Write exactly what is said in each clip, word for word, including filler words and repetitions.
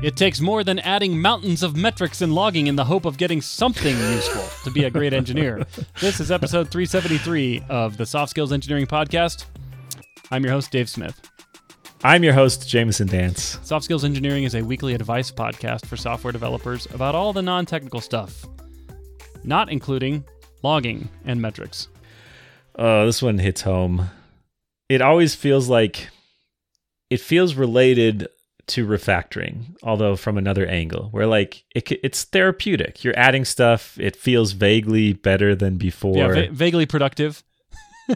It takes more than adding mountains of metrics and logging in the hope of getting something useful to be a great engineer. This is episode three seventy-three of the Soft Skills Engineering Podcast. I'm your host, Dave Smith. I'm your host, Jamison Dance. Soft Skills Engineering is a weekly advice podcast for software developers about all the non-technical stuff, not including logging and metrics. Oh, this one hits home. It always feels like it feels related to refactoring, although from another angle, where like it, it's therapeutic. You're adding stuff. It feels vaguely better than before. Yeah, va- vaguely productive.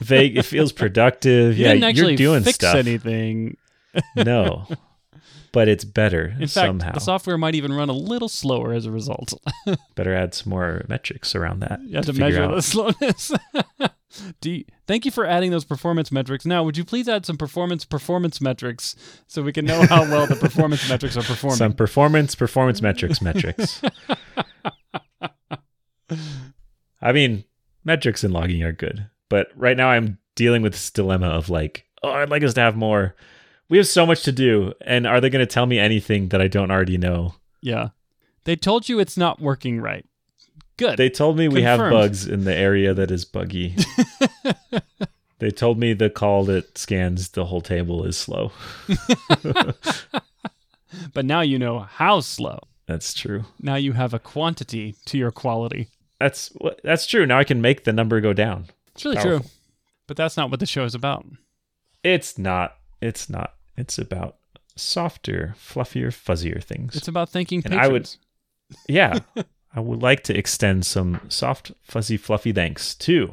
Vague. It feels productive. You yeah, didn't actually you're doing fix stuff. Anything. No, but it's better In somehow. Fact, the software might even run a little slower as a result. Better add some more metrics around that. Yeah, to, to measure out the slowness. Do you, thank you for adding those performance metrics. Now, would you please add some performance performance metrics so we can know how well the performance metrics are performing? Some performance performance metrics metrics. I mean, metrics and logging are good, but right now I'm dealing with this dilemma of like, oh, I'd like us to have more. We have so much to do, and are they going to tell me anything that I don't already know? Yeah. They told you it's not working right. Good. They told me Confirmed. We have bugs in the area that is buggy. They told me the call that scans the whole table is slow. But now you know how slow. That's true. Now you have a quantity to your quality. That's that's true. Now I can make the number go down. It's really Powerful. True. But that's not what the show is about. It's not. It's not. It's about softer, fluffier, fuzzier things. It's about thanking patrons. And I would, yeah. I would like to extend some soft, fuzzy, fluffy thanks to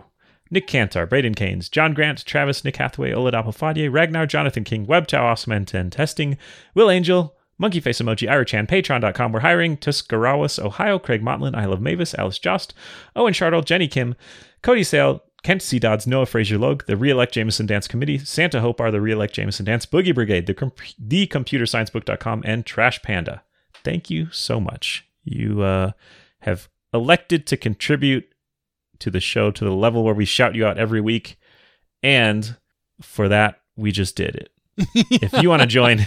Nick Cantor, Braden Keynes, John Grant, Travis, Nick Hathaway, Oladapo Fadye, Ragnar, Jonathan King, Webtow, Osman ten, Testing, Will Angel, Monkey Face Emoji, Ira Chan, Patreon dot com, We're Hiring, Tuscarawas, Ohio, Craig Motlin, I Love Mavis, Alice Jost, Owen Shardle, Jenny Kim, Cody Sale, Kent C. Dodds, Noah Fraser-Logue, the Re-Elect Jamison Dance Committee, Santa Hope are the Re-Elect Jamison Dance, Boogie Brigade, the, com- the Computer Science Book dot com, and Trash Panda. Thank you so much. You uh, have elected to contribute to the show to the level where we shout you out every week. And for that, we just did it. If you want to join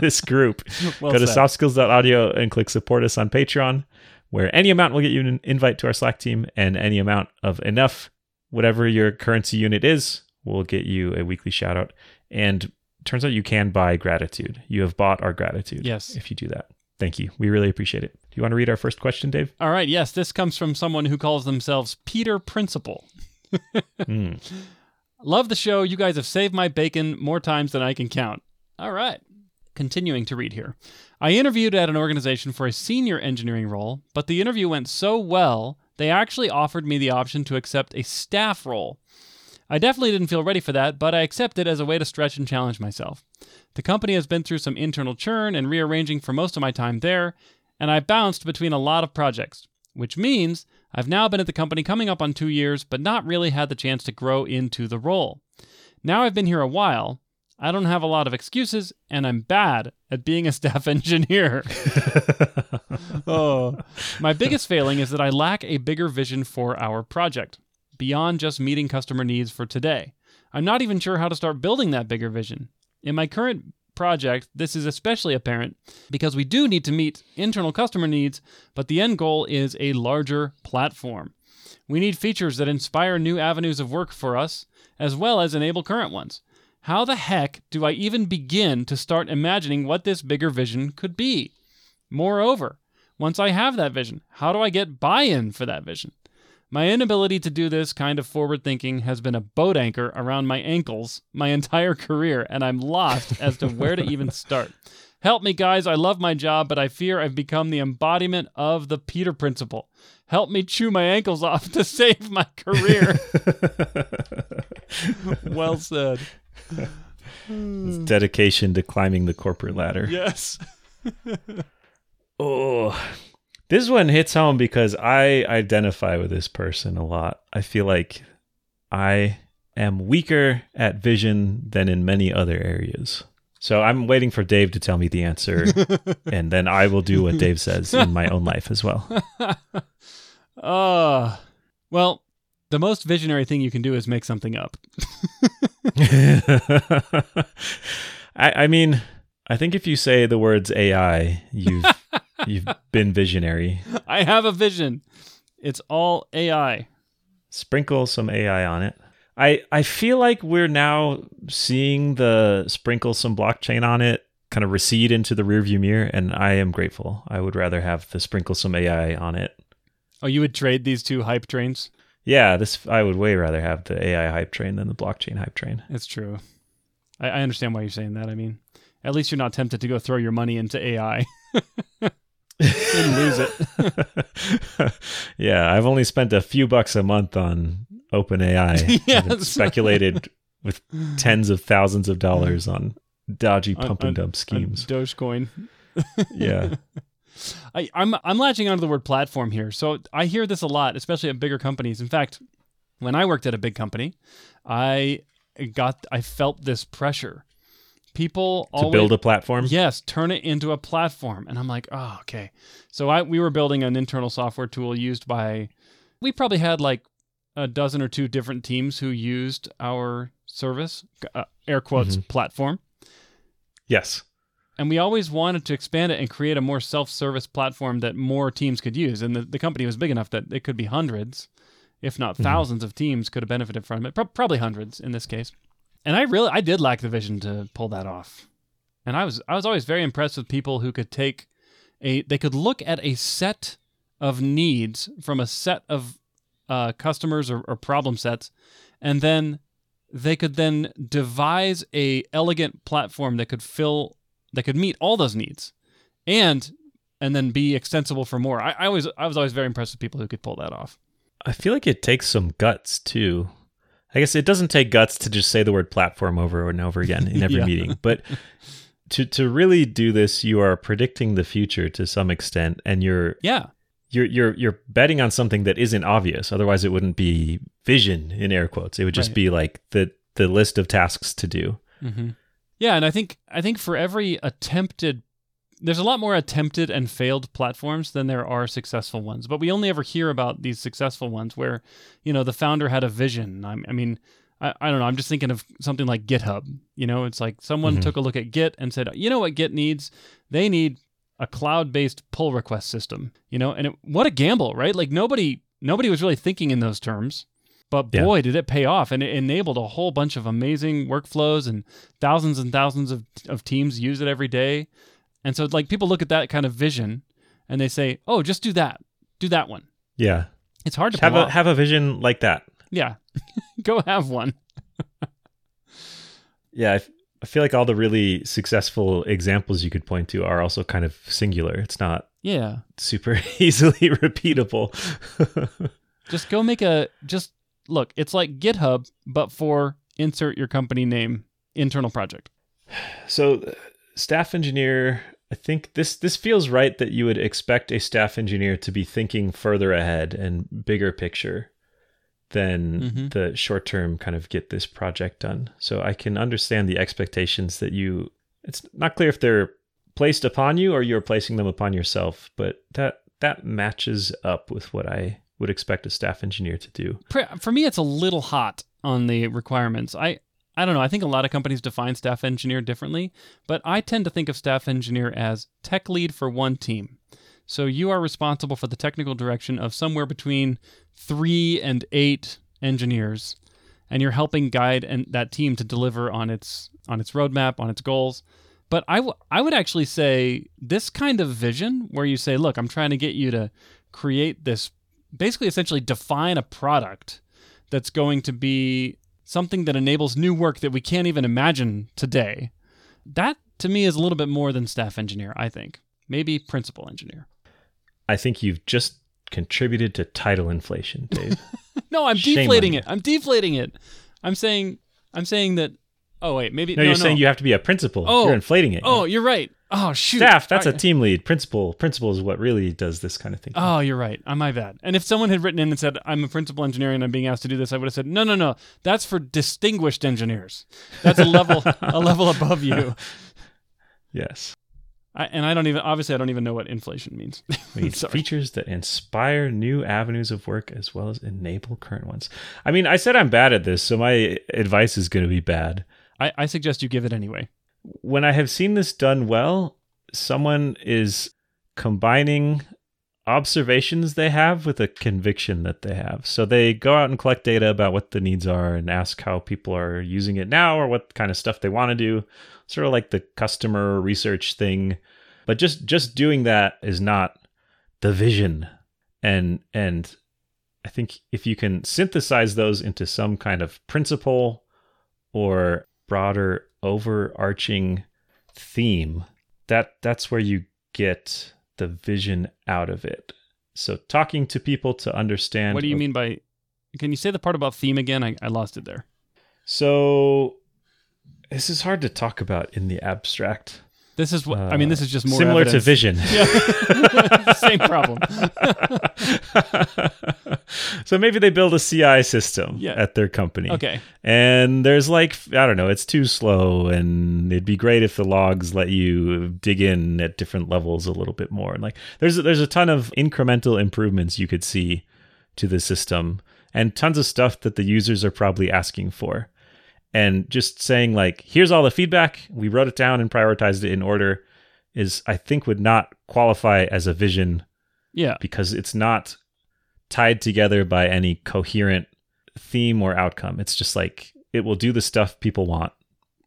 this group, well go to said. soft skills dot audio and click support us on Patreon, where any amount will get you an invite to our Slack team, and any amount of enough, whatever your currency unit is, will get you a weekly shout out. And turns out you can buy gratitude. You have bought our gratitude. Yes. If you do that. Thank you. We really appreciate it. Do you want to read our first question, Dave? All right. Yes. This comes from someone who calls themselves Peter Principle. mm. Love the show. You guys have saved my bacon more times than I can count. All right. Continuing to read here. I interviewed at an organization for a senior engineering role, but the interview went so well, they actually offered me the option to accept a staff role. I definitely didn't feel ready for that, but I accepted as a way to stretch and challenge myself. The company has been through some internal churn and rearranging for most of my time there, and I bounced between a lot of projects, which means I've now been at the company coming up on two years, but not really had the chance to grow into the role. Now I've been here a while, I don't have a lot of excuses, and I'm bad at being a staff engineer. Oh, my biggest failing is that I lack a bigger vision for our project, beyond just meeting customer needs for today. I'm not even sure how to start building that bigger vision. In my current project, this is especially apparent because we do need to meet internal customer needs, but the end goal is a larger platform. We need features that inspire new avenues of work for us, as well as enable current ones. How the heck do I even begin to start imagining what this bigger vision could be? Moreover, once I have that vision, how do I get buy-in for that vision? My inability to do this kind of forward thinking has been a boat anchor around my ankles my entire career, and I'm lost as to where to even start. Help me, guys. I love my job, but I fear I've become the embodiment of the Peter Principle. Help me chew my ankles off to save my career. Well said. It's dedication to climbing the corporate ladder. Yes. Oh, this one hits home because I identify with this person a lot. I feel like I am weaker at vision than in many other areas. So I'm waiting for Dave to tell me the answer, and then I will do what Dave says in my own life as well. Uh, well, the most visionary thing you can do is make something up. I, I mean, I think if you say the words A I, you've you've been visionary. I have a vision. It's all A I. Sprinkle some A I on it. I, I feel like we're now seeing the sprinkle some blockchain on it kind of recede into the rearview mirror, and I am grateful. I would rather have the sprinkle some A I on it. Oh, you would trade these two hype trains? Yeah, this I would way rather have the A I hype train than the blockchain hype train. It's true. I, I understand why you're saying that. I mean, at least you're not tempted to go throw your money into A I and lose it. Yeah, I've only spent a few bucks a month on OpenAI. Yes. Speculated with tens of thousands of dollars on dodgy pump on, and dump schemes. On Dogecoin. Yeah. I, I'm I'm latching onto the word platform here. So I hear this a lot, especially at bigger companies. In fact, when I worked at a big company, I got I felt this pressure. People always, to build a platform? Yes, turn it into a platform. And I'm like, oh, okay. So I we were building an internal software tool used by, we probably had like a dozen or two different teams who used our service, uh, air quotes, mm-hmm. platform. Yes. And we always wanted to expand it and create a more self-service platform that more teams could use. And the, the company was big enough that it could be hundreds, if not thousands mm-hmm. of teams could have benefited from it. Pro- probably hundreds in this case. And I really, I did lack the vision to pull that off. And I was, I was always very impressed with people who could take a, they could look at a set of needs from a set of uh, customers or, or problem sets, and then they could then devise a elegant platform that could fill, that could meet all those needs, and and then be extensible for more. I, I always, I was always very impressed with people who could pull that off. I feel like it takes some guts too. I guess it doesn't take guts to just say the word platform over and over again in every yeah. meeting. But to to really do this, you are predicting the future to some extent, and you're yeah. you're you're you're betting on something that isn't obvious. Otherwise it wouldn't be vision in air quotes. It would just right. be like the the list of tasks to do. Mm-hmm. Yeah, and I think I think for every attempted, there's a lot more attempted and failed platforms than there are successful ones. But we only ever hear about these successful ones where, you know, the founder had a vision. I, I mean, I, I don't know. I'm just thinking of something like GitHub. You know, it's like someone mm-hmm. took a look at Git and said, you know what Git needs? They need a cloud-based pull request system. You know, and it, what a gamble, right? Like nobody, nobody was really thinking in those terms. But boy, yeah. did it pay off, and it enabled a whole bunch of amazing workflows, and thousands and thousands of, of teams use it every day. And so like people look at that kind of vision and they say, oh, just do that. Do that one. Yeah. It's hard to have a, have a vision like that. Yeah. Go have one. yeah. I, f- I feel like all the really successful examples you could point to are also kind of singular. It's not yeah. super easily repeatable. just go make a, just look, it's like GitHub, but for insert your company name, internal project. So staff engineer... I think this this feels right that you would expect a staff engineer to be thinking further ahead and bigger picture than mm-hmm. the short-term kind of get this project done. So I can understand the expectations that you... It's not clear if they're placed upon you or you're placing them upon yourself, but that that matches up with what I would expect a staff engineer to do. For me, it's a little hot on the requirements. I... I don't know. I think a lot of companies define staff engineer differently, but I tend to think of staff engineer as tech lead for one team. So you are responsible for the technical direction of somewhere between three and eight engineers, and you're helping guide and that team to deliver on its on its roadmap, on its goals. But I, w- I would actually say this kind of vision where you say, look, I'm trying to get you to create this, basically essentially define a product that's going to be something that enables new work that we can't even imagine today. That, to me, is a little bit more than staff engineer, I think. Maybe principal engineer. I think you've just contributed to title inflation, Dave. No, I'm Shame deflating it. I'm deflating it. I'm saying I'm saying that... Oh, wait, maybe... No, no you're no. saying you have to be a principal. Oh, you're inflating it. Oh, you're right. Oh, shoot. Staff, that's right. A team lead. Principal. Principal is what really does this kind of thing. Oh, you're right. I'm my bad. And if someone had written in and said, I'm a principal engineer and I'm being asked to do this, I would have said, no, no, no. That's for distinguished engineers. That's a level a level above you. Yes. I, and I don't even, obviously, I don't even know what inflation means. We need features that inspire new avenues of work as well as enable current ones. I mean, I said I'm bad at this, so my advice is going to be bad. I, I suggest you give it anyway. when I have seen this done well, someone is combining observations they have with a conviction that they have. So they go out and collect data about what the needs are and ask how people are using it now or what kind of stuff they want to do, sort of like the customer research thing. But just just doing that is not the vision. And and I think if you can synthesize those into some kind of principle or broader overarching theme, that that's where you get the vision out of it. So talking to people to understand. What do you mean by, can you say the part about theme again? I, I lost it there. So this is hard to talk about in the abstract. This is what, uh, I mean, this is just more similar evidence to vision. Yeah. Same problem. So maybe they build a C I system yeah. at their company. Okay. And there's like, I don't know, it's too slow and it'd be great if the logs let you dig in at different levels a little bit more. And like, there's, there's a ton of incremental improvements you could see to the system and tons of stuff that the users are probably asking for. And just saying like, here's all the feedback, we wrote it down and prioritized it in order, is I think would not qualify as a vision. Yeah. Because it's not tied together by any coherent theme or outcome. It's just like, it will do the stuff people want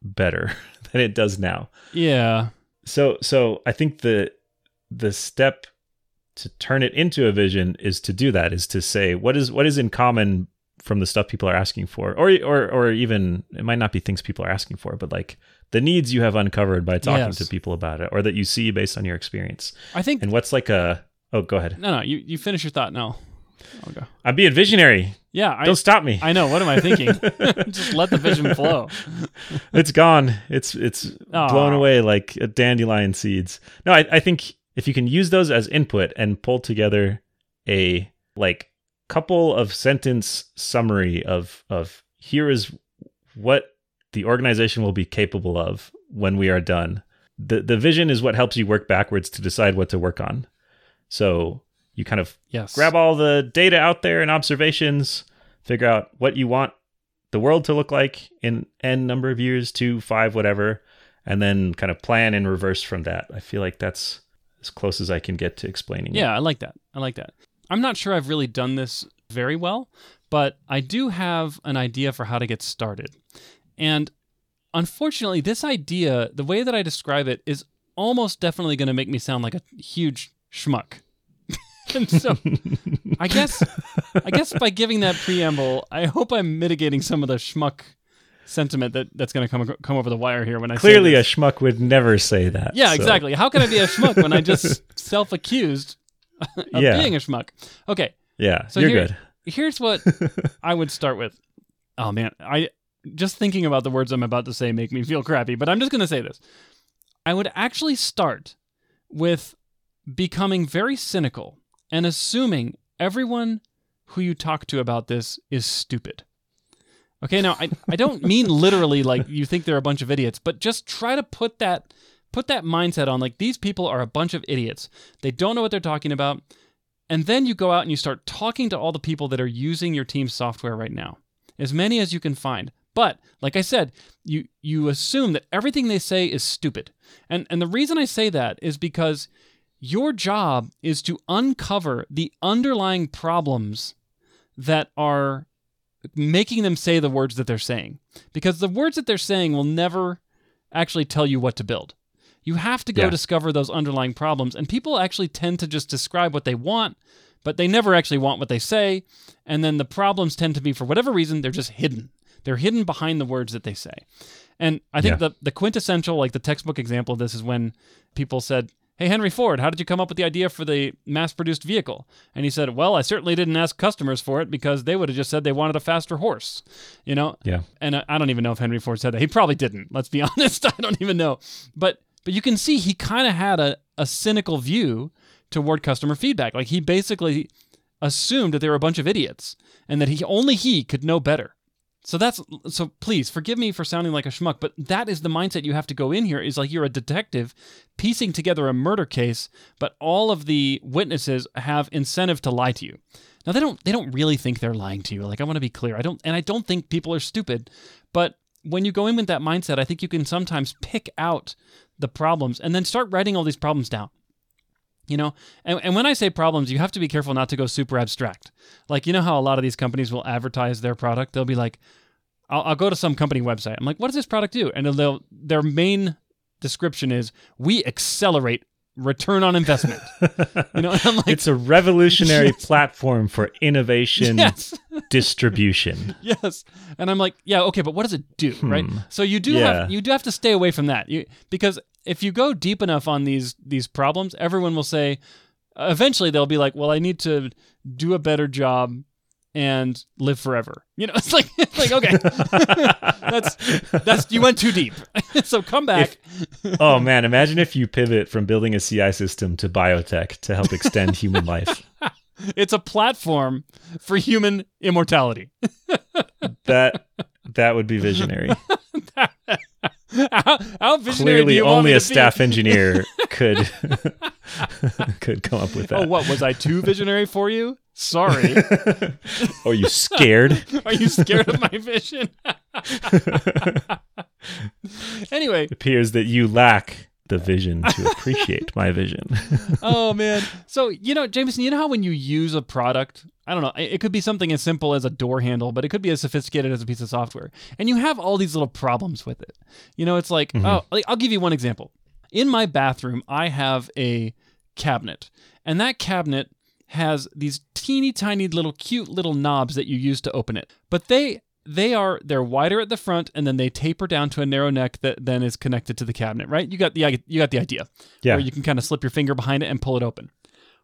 better than it does now. Yeah. So so I think the the step to turn it into a vision is to do that, is to say, what is what is in common from the stuff people are asking for, or, or, or even it might not be things people are asking for, but like the needs you have uncovered by talking yes. to people about it, or that you see based on your experience. I think, and what's like a, oh, go ahead. No, no, you, you finish your thought. No, I'll go. I'm being visionary. Yeah. I, Don't stop me. I know. What am I thinking? Just let the vision flow. It's gone. It's, it's Aww. blown away like a dandelion seeds. No, I, I think if you can use those as input and pull together a like, couple of sentence summary of of here is what the organization will be capable of when we are done. The the vision is what helps you work backwards to decide what to work on. So you kind of yes. grab all the data out there and observations, figure out what you want the world to look like in N number of years, two, five, whatever, and then kind of plan in reverse from that. I feel like that's as close as I can get to explaining yeah, it. Yeah, I like that. I like that. I'm not sure I've really done this very well, but I do have an idea for how to get started. And unfortunately, this idea, the way that I describe it, is almost definitely going to make me sound like a huge schmuck. And so I guess I guess by giving that preamble, I hope I'm mitigating some of the schmuck sentiment that, that's going to come come over the wire here when I Clearly say this. Clearly a schmuck would never say that. Yeah, so. Exactly. How can I be a schmuck when I just self-accused of yeah. being a schmuck? Okay. Yeah, so you're here, good. Here's what I would start with. Oh, man. I just thinking about the words I'm about to say make me feel crappy, but I'm just going to say this. I would actually start with becoming very cynical and assuming everyone who you talk to about this is stupid. Okay, now, I, I don't mean literally like you think they're a bunch of idiots, but just try to put that... Put that mindset on, like, these people are a bunch of idiots. They don't know what they're talking about. And then you go out and you start talking to all the people that are using your team's software right now, as many as you can find. But, like I said, you you assume that everything they say is stupid. And, and the reason I say that is because your job is to uncover the underlying problems that are making them say the words that they're saying. Because the words that they're saying will never actually tell you what to build. You have to go yeah. discover those underlying problems. And people actually tend to just describe what they want, but they never actually want what they say. And then the problems tend to be, for whatever reason, they're just hidden. They're hidden behind the words that they say. And I think yeah. the, the quintessential, like the textbook example of this is when people said, hey, Henry Ford, how did you come up with the idea for the mass-produced vehicle? And he said, well, I certainly didn't ask customers for it because they would have just said they wanted a faster horse, you know? Yeah. And I, I don't even know if Henry Ford said that. He probably didn't. Let's be honest. I don't even know. But... But you can see he kind of had a, a cynical view toward customer feedback. Like he basically assumed that they were a bunch of idiots and that he only he could know better. So that's so please forgive me for sounding like a schmuck, but that is the mindset you have to go in here, is like you're a detective piecing together a murder case, but all of the witnesses have incentive to lie to you. Now they don't they don't really think they're lying to you. Like I want to be clear. I don't and I don't think people are stupid, but when you go in with that mindset, I think you can sometimes pick out the problems and then start writing all these problems down. You know, and, and when I say problems, you have to be careful not to go super abstract. Like, you know how a lot of these companies will advertise their product? They'll be like, I'll, I'll go to some company website. I'm like, what does this product do? And they'll, their main description is, we accelerate return on investment. You know, I'm like, it's a revolutionary yes. platform for innovation yes. distribution. Yes. And I'm like, yeah, okay, but what does it do, hmm. right? So you do yeah. have you do have to stay away from that. You, because if you go deep enough on these these problems, everyone will say, eventually they'll be like, well, I need to do a better job and live forever. You know, it's like, it's like okay, that's that's you went too deep. So come back. If, oh man, imagine if you pivot from building a C I system to biotech to help extend human life. It's a platform for human immortality. that that would be visionary. How, how visionary Clearly, do you want only me to a staff be? engineer could could come up with that. Oh, what was I too visionary for you? Sorry. Are you scared? Are you scared of my vision? Anyway, it appears that you lack the vision to appreciate my vision. Oh man! So you know, Jamison, you know how when you use a product, I don't know, it could be something as simple as a door handle, but it could be as sophisticated as a piece of software, and you have all these little problems with it. You know, it's like, mm-hmm. oh, like, I'll give you one example. In my bathroom, I have a cabinet, and that cabinet has these teeny tiny little cute little knobs that you use to open it. But they they are they're wider at the front and then they taper down to a narrow neck that then is connected to the cabinet, right? You got the you got the idea. Yeah. Where you can kind of slip your finger behind it and pull it open.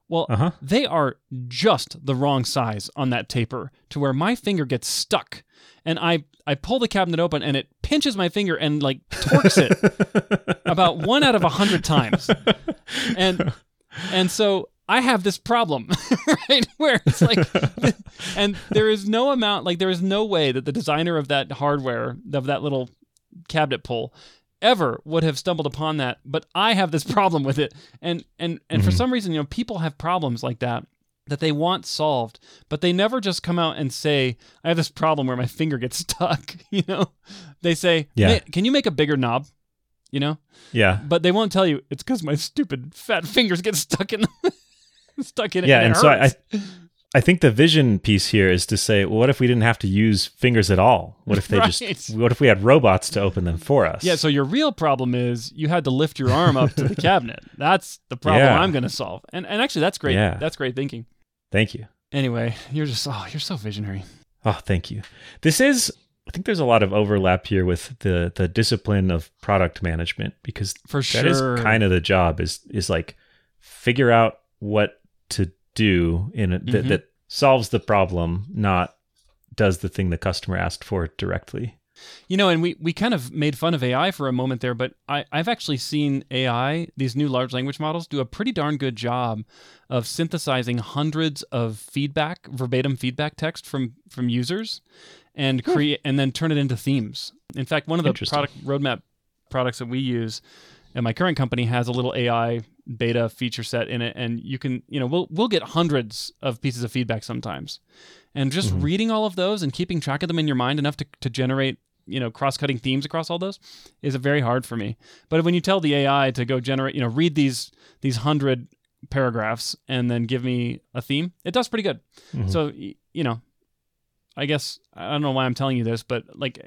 Well, uh-huh. they are just the wrong size on that taper to where my finger gets stuck. And I, I pull the cabinet open and it pinches my finger and like torques it about one out of a hundred times. And and so I have this problem, right? Where it's like, and there is no amount, like there is no way that the designer of that hardware, of that little cabinet pull, ever would have stumbled upon that. But I have this problem with it. And and, and mm-hmm. for some reason, you know, people have problems like that, that they want solved, but they never just come out and say, I have this problem where my finger gets stuck, you know? They say, yeah. can you make a bigger knob? You know? Yeah. But they won't tell you, it's because my stupid fat fingers get stuck in the... stuck in it. Yeah, and, and it so I, I, I think the vision piece here is to say, well, what if we didn't have to use fingers at all? What if they right. just? What if we had robots to open them for us? Yeah. So your real problem is you had to lift your arm up to the cabinet. That's the problem yeah. I'm going to solve. And and actually, that's great. Yeah. That's great thinking. Thank you. Anyway, you're just oh, you're so visionary. Oh, thank you. This is. I think there's a lot of overlap here with the the discipline of product management because for that sure. is kind of the job is is like figure out what to do in a, th- mm-hmm. that solves the problem, not does the thing the customer asked for directly. You know, and we, we kind of made fun of A I for a moment there, but I, I've actually seen A I, these new large language models, do a pretty darn good job of synthesizing hundreds of feedback, verbatim feedback text from, from users and create and then turn it into themes. In fact, one of the product roadmap products that we use and my current company has a little A I beta feature set in it, and you can, you know, we'll we'll get hundreds of pieces of feedback sometimes, and just mm-hmm. reading all of those and keeping track of them in your mind enough to to generate, you know, cross-cutting themes across all those is very hard for me. But when you tell the A I to go generate, you know, read these these hundred paragraphs and then give me a theme, it does pretty good. Mm-hmm. So you know, I guess I don't know why I'm telling you this, but like.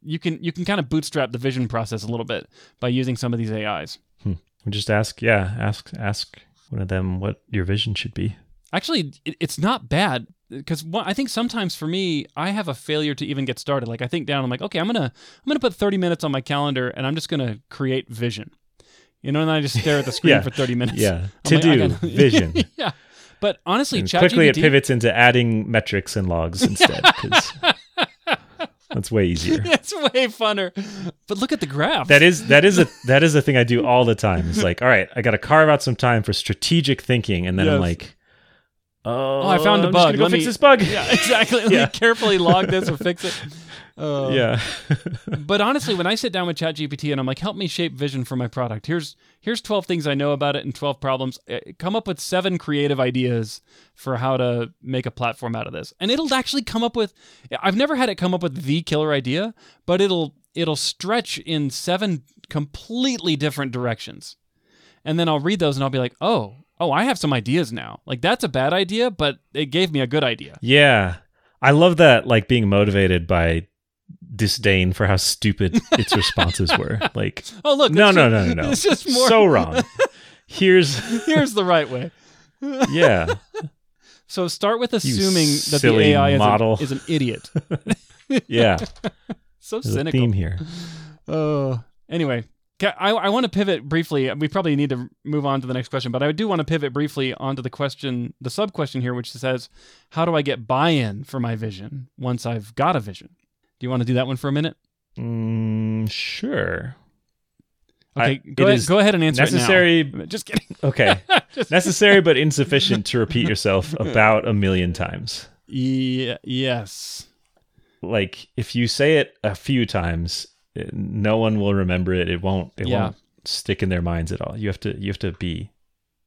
You can you can kind of bootstrap the vision process a little bit by using some of these A Is. Hmm. Just ask, yeah, ask ask one of them what your vision should be. Actually, it, it's not bad because I think sometimes for me, I have a failure to even get started. Like I think down, I'm like, okay, I'm gonna I'm gonna put thirty minutes on my calendar and I'm just gonna create vision. You know, and I just stare at the screen yeah. for thirty minutes. Yeah, I'm to like, do gotta... vision. yeah, but honestly, ChatGPT quickly G P T... it pivots into adding metrics and logs instead. That's way easier. That's way funner. But look at the graph. That is that is a that is a thing I do all the time. It's like, all right, I got to carve out some time for strategic thinking, and then yes. I'm like, oh, oh, I found a I'm bug. Just gonna go Let fix me, this bug. Yeah, exactly. Let yeah. me carefully log this or fix it. Uh, yeah. But honestly, when I sit down with ChatGPT and I'm like, help me shape vision for my product. Here's here's twelve things I know about it and twelve problems. Come up with seven creative ideas for how to make a platform out of this. And it'll actually come up with, I've never had it come up with the killer idea, but it'll it'll stretch in seven completely different directions. And then I'll read those and I'll be like, oh, oh, I have some ideas now. Like, that's a bad idea, but it gave me a good idea. Yeah. I love that, like, being motivated by disdain for how stupid its responses were. Like, oh, look. No, no, no, no, no. It's just more. So wrong. Here's Here's the right way. Yeah. So start with assuming that the A I is, a, is an idiot. Yeah. So There's cynical. A theme here. Uh, anyway, I, I want to pivot briefly. We probably need to move on to the next question, but I do want to pivot briefly onto the question, the sub question here, which says, how do I get buy-in for my vision once I've got a vision? Do you want to do that one for a minute? Mm, sure. Okay, I, go, ahead, go ahead and answer necessary, it now. Just kidding. Okay. Just necessary but insufficient to repeat yourself about a million times. Yeah, yes. Like, if you say it a few times, no one will remember it. It won't it yeah. won't stick in their minds at all. You have to you have to be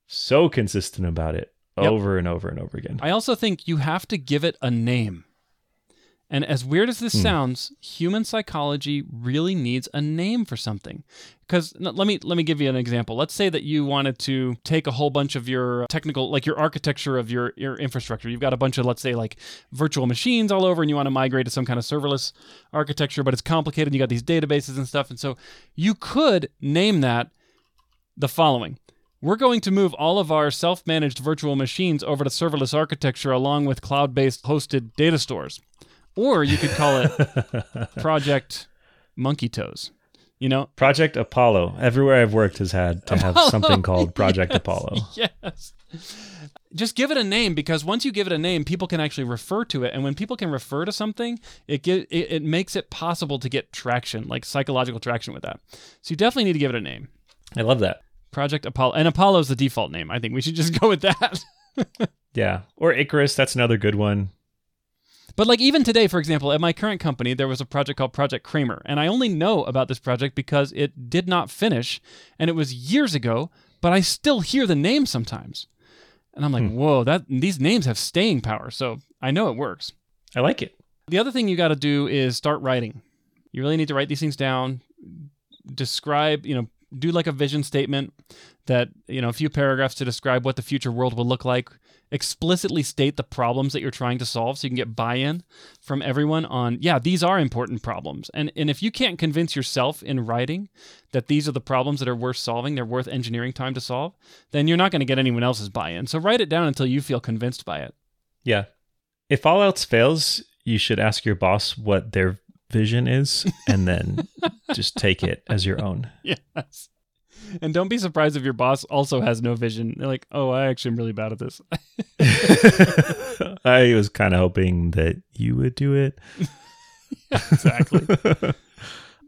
so consistent about it yep. over and over and over again. I also think you have to give it a name. And as weird as this mm. sounds, human psychology really needs a name for something. Because no, let me let me give you an example. Let's say that you wanted to take a whole bunch of your technical, like your architecture of your, your infrastructure. You've got a bunch of, let's say, like virtual machines all over, and you want to migrate to some kind of serverless architecture, but it's complicated. You got these databases and stuff. And so you could name that the following. We're going to move all of our self-managed virtual machines over to serverless architecture along with cloud-based hosted data stores. Or you could call it Project Monkey Toes, you know? Project Apollo. Everywhere I've worked has had to have Apollo. Something called Project yes, Apollo. Yes. Just give it a name, because once you give it a name, people can actually refer to it. And when people can refer to something, it, get, it, it makes it possible to get traction, like psychological traction with that. So you definitely need to give it a name. I love that. Project Apollo. And Apollo is the default name. I think we should just go with that. Yeah. Or Icarus. That's another good one. But like even today, for example, at my current company, there was a project called Project Kramer. And I only know about this project because it did not finish. And it was years ago, but I still hear the name sometimes. And I'm like, hmm. whoa, that these names have staying power. So I know it works. I like it. The other thing you got to do is start writing. You really need to write these things down. Describe, you know, do like a vision statement that, you know, a few paragraphs to describe what the future world will look like. Explicitly state the problems that you're trying to solve so you can get buy-in from everyone on, yeah, these are important problems. And and if you can't convince yourself in writing that these are the problems that are worth solving, they're worth engineering time to solve, then you're not going to get anyone else's buy-in. So write it down until you feel convinced by it. Yeah. If all else fails, you should ask your boss what their vision is and then just take it as your own. Yes. And don't be surprised if your boss also has no vision. They're like, oh, I actually am really bad at this. I was kind of hoping that you would do it. Yeah, exactly.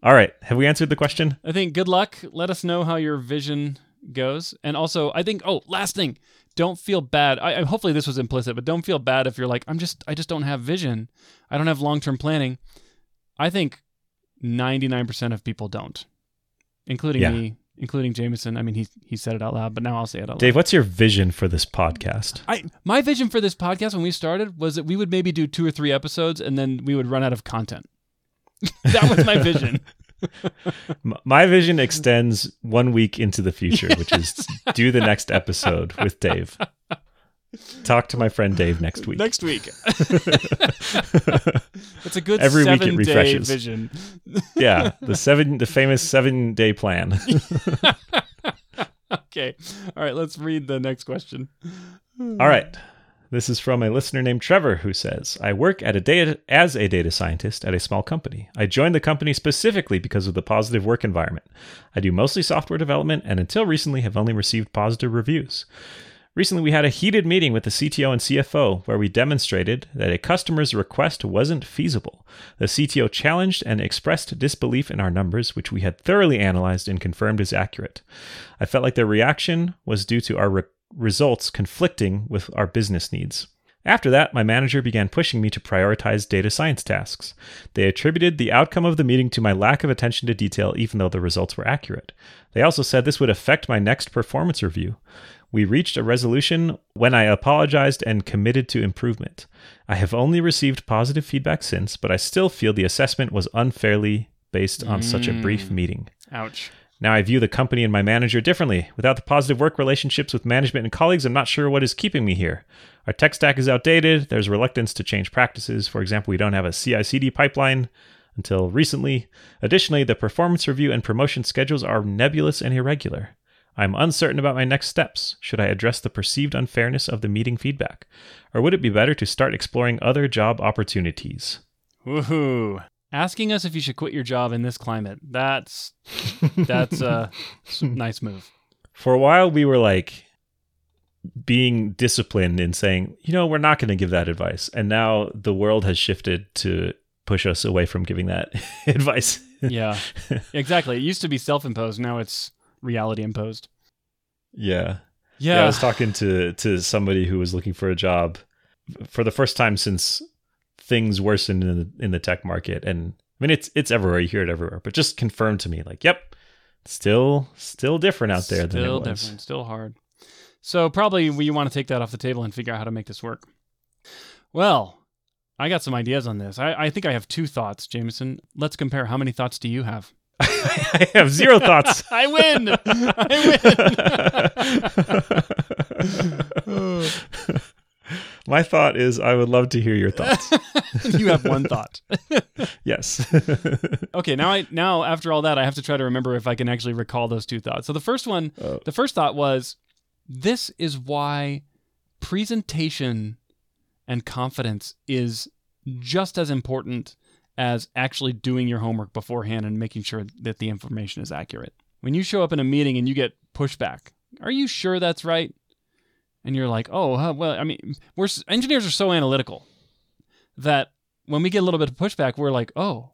All right. Have we answered the question? I think good luck. Let us know how your vision goes. And also, I think, oh, last thing, don't feel bad. I, I hopefully this was implicit, but don't feel bad if you're like, I'm just, I just don't have vision. I don't have long-term planning. I think ninety-nine percent of people don't, including yeah. me. Including Jamison. I mean, he he said it out loud, but now I'll say it out loud. Dave, what's your vision for this podcast? I My vision for this podcast when we started was that we would maybe do two or three episodes, and then we would run out of content. That was my vision. My vision extends one week into the future, yes. which is do the next episode with Dave. Talk to my friend Dave next week. Next week. It's a good Every seven week it refreshes. Day vision. Yeah, the seven, the famous seven day plan. Okay. All right, let's read the next question. All right. This is from a listener named Trevor, who says, I work at a data, as a data scientist at a small company. I joined the company specifically because of the positive work environment. I do mostly software development and until recently have only received positive reviews. Recently, we had a heated meeting with the C T O and C F O where we demonstrated that a customer's request wasn't feasible. The C T O challenged and expressed disbelief in our numbers, which we had thoroughly analyzed and confirmed as accurate. I felt like their reaction was due to our re- results conflicting with our business needs. After that, my manager began pushing me to prioritize data science tasks. They attributed the outcome of the meeting to my lack of attention to detail, even though the results were accurate. They also said this would affect my next performance review. We reached a resolution when I apologized and committed to improvement. I have only received positive feedback since, but I still feel the assessment was unfairly based on mm. such a brief meeting. Ouch. Now I view the company and my manager differently. Without the positive work relationships with management and colleagues, I'm not sure what is keeping me here. Our tech stack is outdated. There's reluctance to change practices. For example, we don't have a C I C D pipeline until recently. Additionally, the performance review and promotion schedules are nebulous and irregular. I'm uncertain about my next steps. Should I address the perceived unfairness of the meeting feedback? Or would it be better to start exploring other job opportunities? Woohoo. Asking us if you should quit your job in this climate, that's that's a nice move. For a while, we were like being disciplined and saying, you know, we're not going to give that advice. And now the world has shifted to push us away from giving that advice. Yeah, exactly. It used to be self-imposed. Now it's reality imposed. Yeah. Yeah. yeah I was talking to, to somebody who was looking for a job for the first time since things worsened in the, in the tech market. And I mean, it's it's everywhere. You hear it everywhere. But just confirmed to me, like, yep, still still different out there still than it was. Different, still hard. So probably we want to take that off the table and figure out how to make this work. Well, I got some ideas on this. I, I think I have two thoughts, Jamison. Let's compare. How many thoughts do you have? I have zero thoughts. I win. I win. My thought is I would love to hear your thoughts. You have one thought. Yes. Okay, now I now after all that, I have to try to remember if I can actually recall those two thoughts. So the first one, oh. the first thought was, this is why presentation and confidence is just as important as actually doing your homework beforehand and making sure that the information is accurate. When you show up in a meeting and you get pushback, are you sure that's right? And you're like, oh, well, I mean, we're engineers are so analytical that when we get a little bit of pushback, we're like, oh,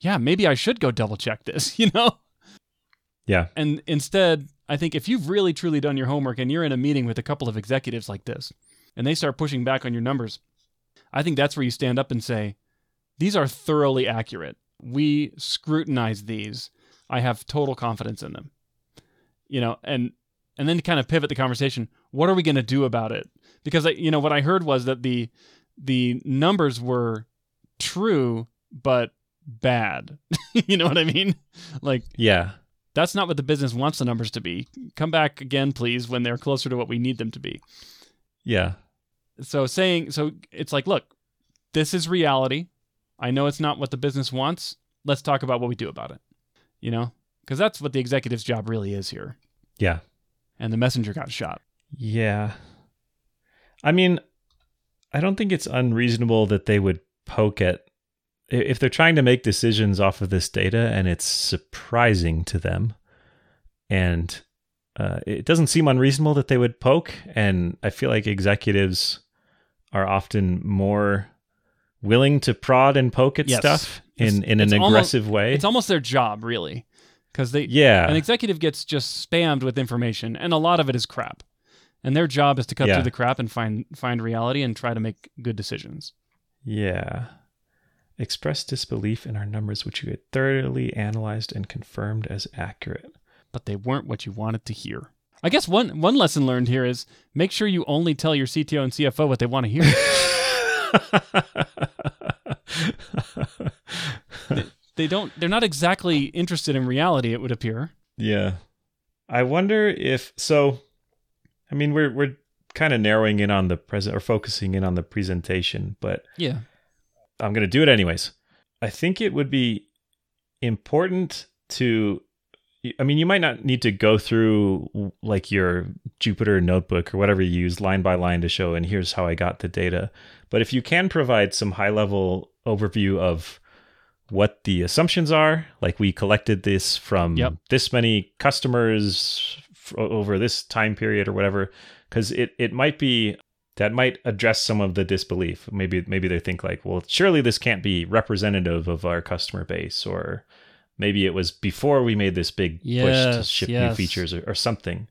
yeah, maybe I should go double check this, you know? Yeah. And instead, I think if you've really, truly done your homework and you're in a meeting with a couple of executives like this, and they start pushing back on your numbers, I think that's where you stand up and say, these are thoroughly accurate. We scrutinize these. I have total confidence in them, you know, and And then to kind of pivot the conversation, what are we going to do about it? Because, you know, what I heard was that the the numbers were true, but bad. You know what I mean? Like, yeah, that's not what the business wants the numbers to be. Come back again, please, when they're closer to what we need them to be. Yeah. So saying, so it's like, look, this is reality. I know it's not what the business wants. Let's talk about what we do about it, you know, because that's what the executive's job really is here. Yeah. And the messenger got shot. Yeah. I mean, I don't think it's unreasonable that they would poke at... If they're trying to make decisions off of this data and it's surprising to them, and uh, it doesn't seem unreasonable that they would poke. And I feel like executives are often more willing to prod and poke at yes. stuff in, in an almost, aggressive way. It's almost their job, really. Because they, yeah. an executive gets just spammed with information, and a lot of it is crap. And their job is to cut yeah. through the crap and find find reality and try to make good decisions. Yeah. Express disbelief in our numbers, which you had thoroughly analyzed and confirmed as accurate. But they weren't what you wanted to hear. I guess one, one lesson learned here is make sure you only tell your C T O and C F O what they want to hear. they, They don't, they're not exactly interested in reality, it would appear. Yeah. I wonder if, so, I mean, we're we're kind of narrowing in on the present or focusing in on the presentation, but yeah, I'm going to do it anyways. I think it would be important to, I mean, you might not need to go through like your Jupyter notebook or whatever you use line by line to show, and here's how I got the data. But if you can provide some high level overview of what the assumptions are, like we collected this from yep. this many customers f- over this time period or whatever, because it, it might be, that might address some of the disbelief. Maybe maybe they think like, well, surely this can't be representative of our customer base, or maybe it was before we made this big yes, push to ship yes. new features or, or something.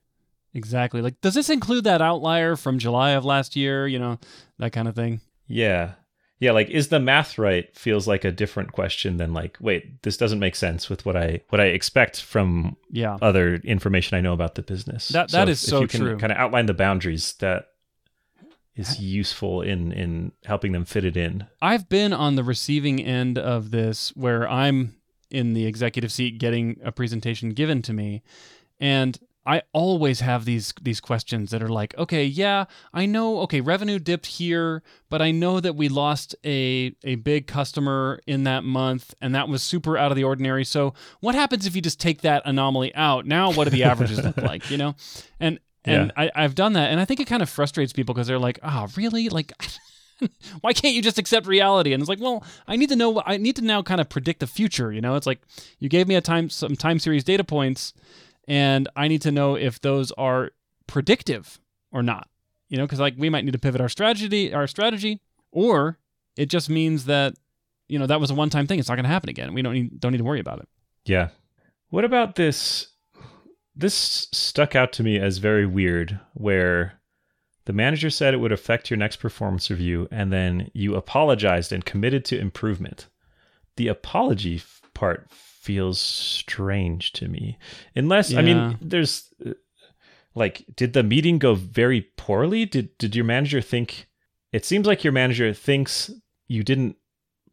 Exactly. Like, does this include that outlier from July of last year? You know, that kind of thing. Yeah. Yeah, like, is the math right feels like a different question than like, wait, this doesn't make sense with what I what I expect from yeah. other information I know about the business. That that so is if so you can true. Kind of outline the boundaries, that is useful in in helping them fit it in. I've been on the receiving end of this where I'm in the executive seat getting a presentation given to me. And I always have these these questions that are like, okay, yeah, I know, okay, revenue dipped here, but I know that we lost a a big customer in that month, and that was super out of the ordinary. So what happens if you just take that anomaly out? Now what do the averages look like, you know? And and yeah. I, I've done that, and I think it kind of frustrates people because they're like, ah, oh, really? Like, why can't you just accept reality? And it's like, well, I need to know, I need to now kind of predict the future, you know? It's like, you gave me a time some time series data points, and I need to know if those are predictive or not, you know, because like we might need to pivot our strategy, our strategy, or it just means that, you know, that was a one-time thing. It's not going to happen again. We don't need, don't need to worry about it. Yeah. What about this? This stuck out to me as very weird, where the manager said it would affect your next performance review, and then you apologized and committed to improvement. The apology part feels strange to me, unless yeah. I mean, there's like, did the meeting go very poorly? Did did your manager think? It seems like your manager thinks you didn't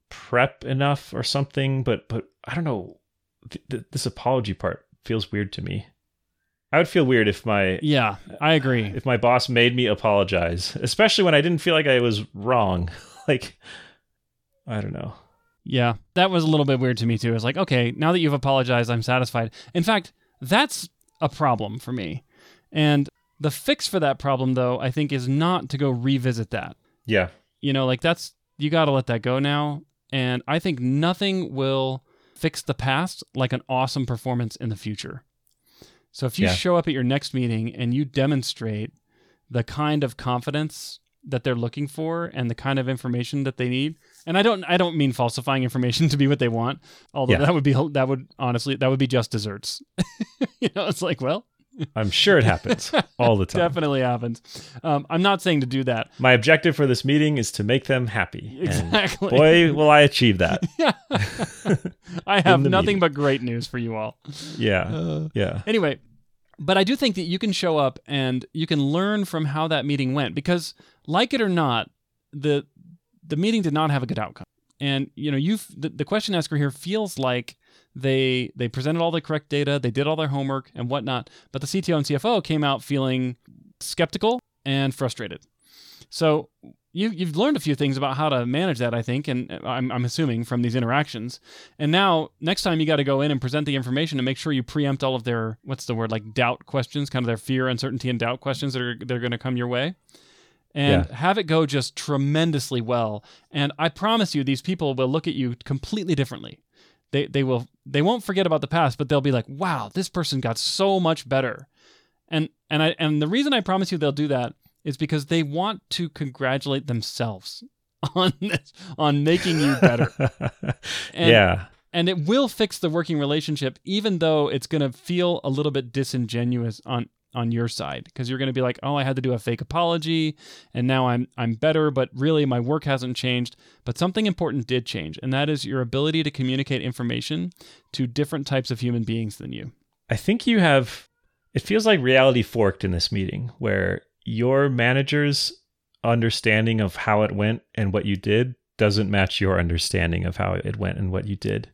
prep enough or something. But but I don't know. Th- th- this apology part feels weird to me. I would feel weird if my yeah, I agree. If my boss made me apologize, especially when I didn't feel like I was wrong. Like, I don't know. Yeah, that was a little bit weird to me too. It's like, okay, now that you've apologized, I'm satisfied. In fact, that's a problem for me. And the fix for that problem, though, I think is not to go revisit that. Yeah. You know, like that's, you got to let that go now. And I think nothing will fix the past like an awesome performance in the future. So if you yeah. show up at your next meeting and you demonstrate the kind of confidence that they're looking for and the kind of information that they need. And I don't I don't mean falsifying information to be what they want, although yeah. that would be that would honestly that would be just desserts. You know, it's like, well, I'm sure it happens all the time. Definitely happens. Um, I'm not saying to do that. My objective for this meeting is to make them happy. Exactly. And boy, will I achieve that. I have nothing meeting. But great news for you all. Yeah. Uh, yeah. Anyway, but I do think that you can show up and you can learn from how that meeting went, because like it or not, the the meeting did not have a good outcome. And you know, you've the, the question asker here feels like they they presented all the correct data, they did all their homework and whatnot, but the C T O and C F O came out feeling skeptical and frustrated. So you you've learned a few things about how to manage that, I think, and I'm I'm assuming from these interactions. And now next time you got to go in and present the information and make sure you preempt all of their, what's the word, like doubt questions, kind of their fear, uncertainty, and doubt questions that are they're going to come your way. And yeah. have it go just tremendously well. And I promise you, these people will look at you completely differently. They they will they won't forget about the past, but they'll be like, wow, this person got so much better. And and I and the reason I promise you they'll do that is because they want to congratulate themselves on this, on making you better. and, yeah. And it will fix the working relationship, even though it's going to feel a little bit disingenuous on. on your side, because you're going to be like, oh, I had to do a fake apology and now I'm I'm better, but really my work hasn't changed. But something important did change, and that is your ability to communicate information to different types of human beings than you. I think you have, it feels like reality forked in this meeting, where your manager's understanding of how it went and what you did doesn't match your understanding of how it went and what you did.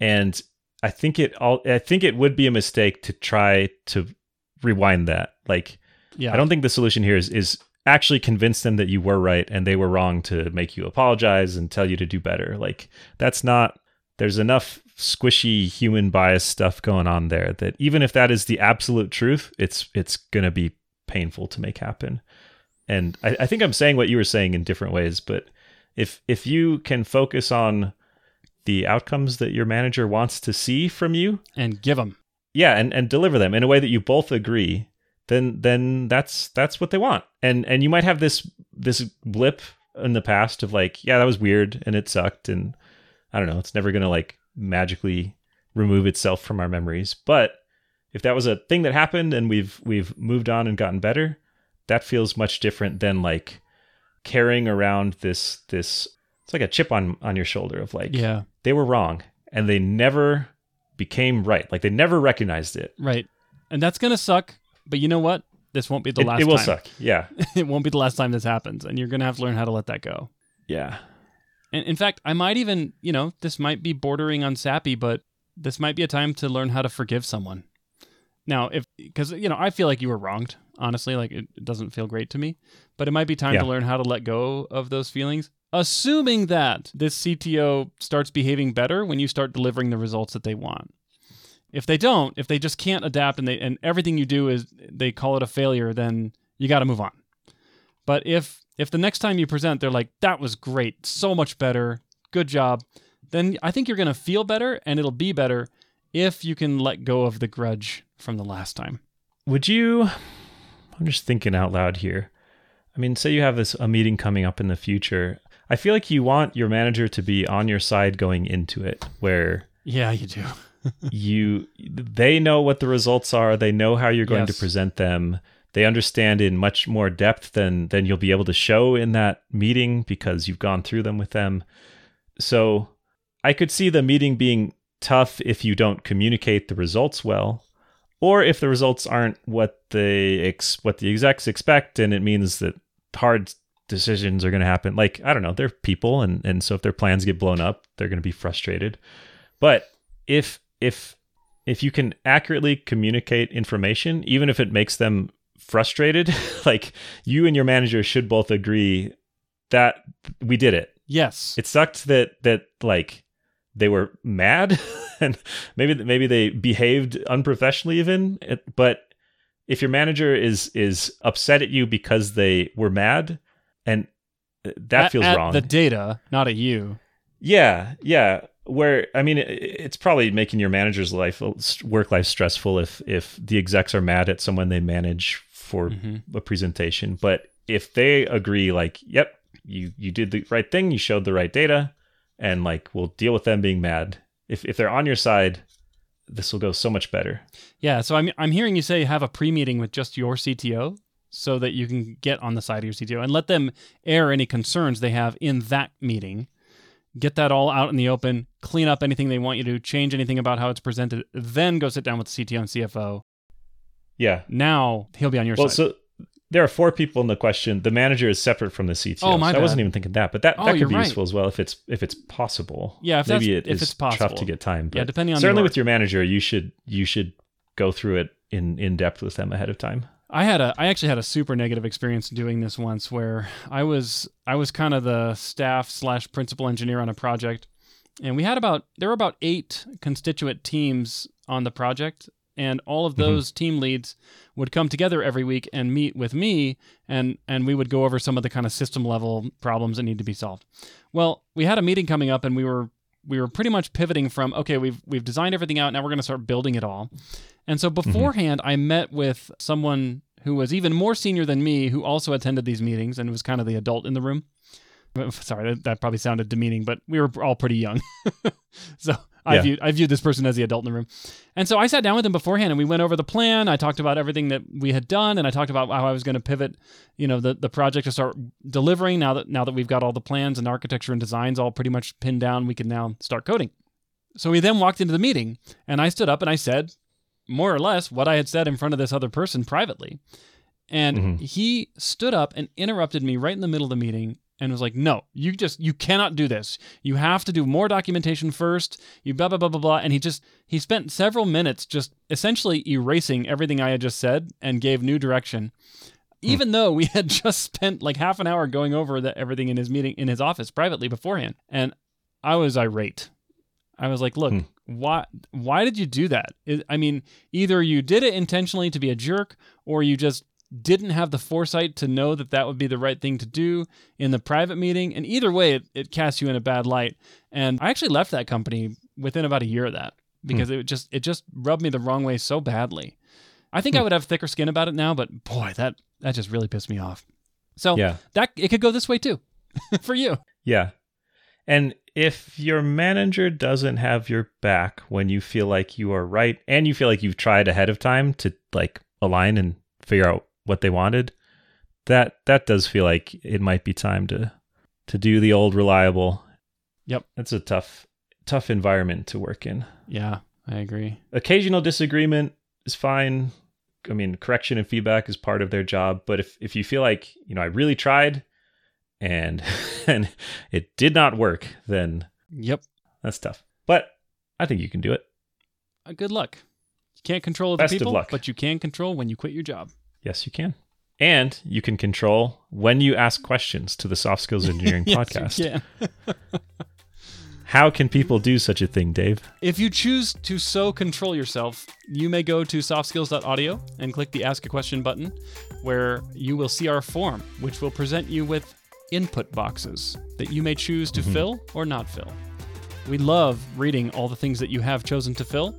And I think it all, I think it would be a mistake to try to rewind that. Like, yeah. I don't think the solution here is is actually convince them that you were right and they were wrong to make you apologize and tell you to do better. Like, that's not, there's enough squishy human bias stuff going on there that even if that is the absolute truth, it's it's going to be painful to make happen. And I, I think I'm saying what you were saying in different ways, but if if you can focus on the outcomes that your manager wants to see from you and give them. Yeah, and, and deliver them in a way that you both agree, then then that's that's what they want. And and you might have this this blip in the past of like, yeah, that was weird and it sucked, and I don't know, it's never gonna like magically remove itself from our memories. But if that was a thing that happened and we've we've moved on and gotten better, that feels much different than like carrying around this this it's like a chip on, on your shoulder of like, yeah, they were wrong and they never became right. Like, they never recognized it. Right. And that's going to suck, but you know what? This won't be the it, last time. It will time. suck. Yeah. It won't be the last time this happens, and you're going to have to learn how to let that go. Yeah. And in fact, I might even, you know, this might be bordering on sappy, but this might be a time to learn how to forgive someone. Now, if, because, you know, I feel like you were wronged, honestly, like it doesn't feel great to me, but it might be time yeah. to learn how to let go of those feelings, assuming that this C T O starts behaving better when you start delivering the results that they want. If they don't, if they just can't adapt and they and everything you do is they call it a failure, then you got to move on. But if if the next time you present, they're like, that was great, so much better, good job, then I think you're going to feel better and it'll be better if you can let go of the grudge from the last time. Would you, I'm just thinking out loud here. I mean, say you have this a meeting coming up in the future. I feel like you want your manager to be on your side going into it where... Yeah, you do. you, they know what the results are. They know how you're going yes. to present them. They understand in much more depth than than you'll be able to show in that meeting because you've gone through them with them. So I could see the meeting being tough if you don't communicate the results well, or if the results aren't what the ex, what the execs expect, and it means that hard decisions are going to happen. Like, I don't know, they're people, and and so if their plans get blown up, they're going to be frustrated. But if if if you can accurately communicate information, even if it makes them frustrated, like you and your manager should both agree that we did it. Yes. It sucked that that like they were mad and maybe maybe they behaved unprofessionally even, but if your manager is is upset at you because they were mad, and that, that feels at wrong. The data, not at you. Yeah, yeah. Where, I mean, it's probably making your manager's life, work life stressful if if the execs are mad at someone they manage for mm-hmm. a presentation. But if they agree, like, yep, you, you did the right thing, you showed the right data, and like, we'll deal with them being mad. If if they're on your side, this will go so much better. Yeah, so I'm I'm hearing you say have a pre-meeting with just your C T O so that you can get on the side of your C T O and let them air any concerns they have in that meeting. Get that all out in the open, clean up anything they want you to, change anything about how it's presented, then go sit down with the C T O and C F O. Yeah. Now he'll be on your well, side. Well, so there are four people in the question. The manager is separate from the C T O. Oh, my so bad. I wasn't even thinking that, but that, oh, that could be right. useful as well if it's if it's possible. Yeah, if, Maybe that's, it if it's possible. Maybe it's tough to get time. But yeah, depending on certainly your with your manager, you should you should go through it in, in depth with them ahead of time. I had a, I actually had a super negative experience doing this once where I was, I was kind of the staff slash principal engineer on a project, and we had about, there were about eight constituent teams on the project, and all of those mm-hmm. team leads would come together every week and meet with me, and, and we would go over some of the kind of system level problems that need to be solved. Well, we had a meeting coming up, and we were, we were pretty much pivoting from, okay, we've, we've designed everything out. Now we're going to start building it all. And so beforehand, mm-hmm. I met with someone who was even more senior than me, who also attended these meetings and was kind of the adult in the room. Sorry, that, that probably sounded demeaning, but we were all pretty young. So yeah. I viewed, I viewed this person as the adult in the room. And so I sat down with him beforehand and we went over the plan. I talked about everything that we had done, and I talked about how I was going to pivot, you know, the, the project to start delivering. Now that, now that we've got all the plans and architecture and designs all pretty much pinned down, we can now start coding. So we then walked into the meeting, and I stood up and I said, more or less what I had said in front of this other person privately. And mm-hmm. he stood up and interrupted me right in the middle of the meeting and was like, no, you just, you cannot do this. You have to do more documentation first. You blah, blah, blah, blah, blah. And he just, he spent several minutes just essentially erasing everything I had just said and gave new direction. Mm-hmm. Even though we had just spent like half an hour going over the, everything in his meeting, in his office privately beforehand. And I was irate. I was like, look, hmm. why why did you do that? I mean, either you did it intentionally to be a jerk, or you just didn't have the foresight to know that that would be the right thing to do in the private meeting. And either way, it, it casts you in a bad light. And I actually left that company within about a year of that because hmm. it just it just rubbed me the wrong way so badly. I think hmm. I would have thicker skin about it now, but boy, that, that just really pissed me off. So yeah. that it could go this way too for you. Yeah. And if your manager doesn't have your back when you feel like you are right and you feel like you've tried ahead of time to like align and figure out what they wanted, that that does feel like it might be time to to do the old reliable. Yep. That's a tough, tough environment to work in. Yeah, I agree. Occasional disagreement is fine. I mean, correction and feedback is part of their job. But if, if you feel like, you know, I really tried and and it did not work, then yep, that's tough. But I think you can do it. Uh, good luck. You can't control other Best people, of luck. But you can control when you quit your job. Yes, you can. And you can control when you ask questions to the Soft Skills Engineering yes, podcast. You can. How can people do such a thing, Dave? If you choose to so control yourself, you may go to soft skills dot audio and click the Ask a Question button, where you will see our form, which will present you with input boxes that you may choose to mm-hmm. fill or not fill. We love reading all the things that you have chosen to fill.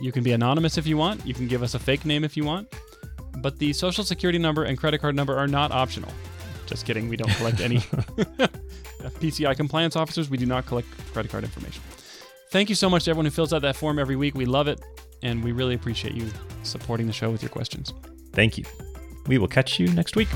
You can be anonymous if you want. You can give us a fake name if you want. But the social security number and credit card number are not optional. Just kidding. We don't collect any P C I compliance officers. We do not collect credit card information. Thank you so much to everyone who fills out that form every week. We love it. And we really appreciate you supporting the show with your questions. Thank you. We will catch you next week.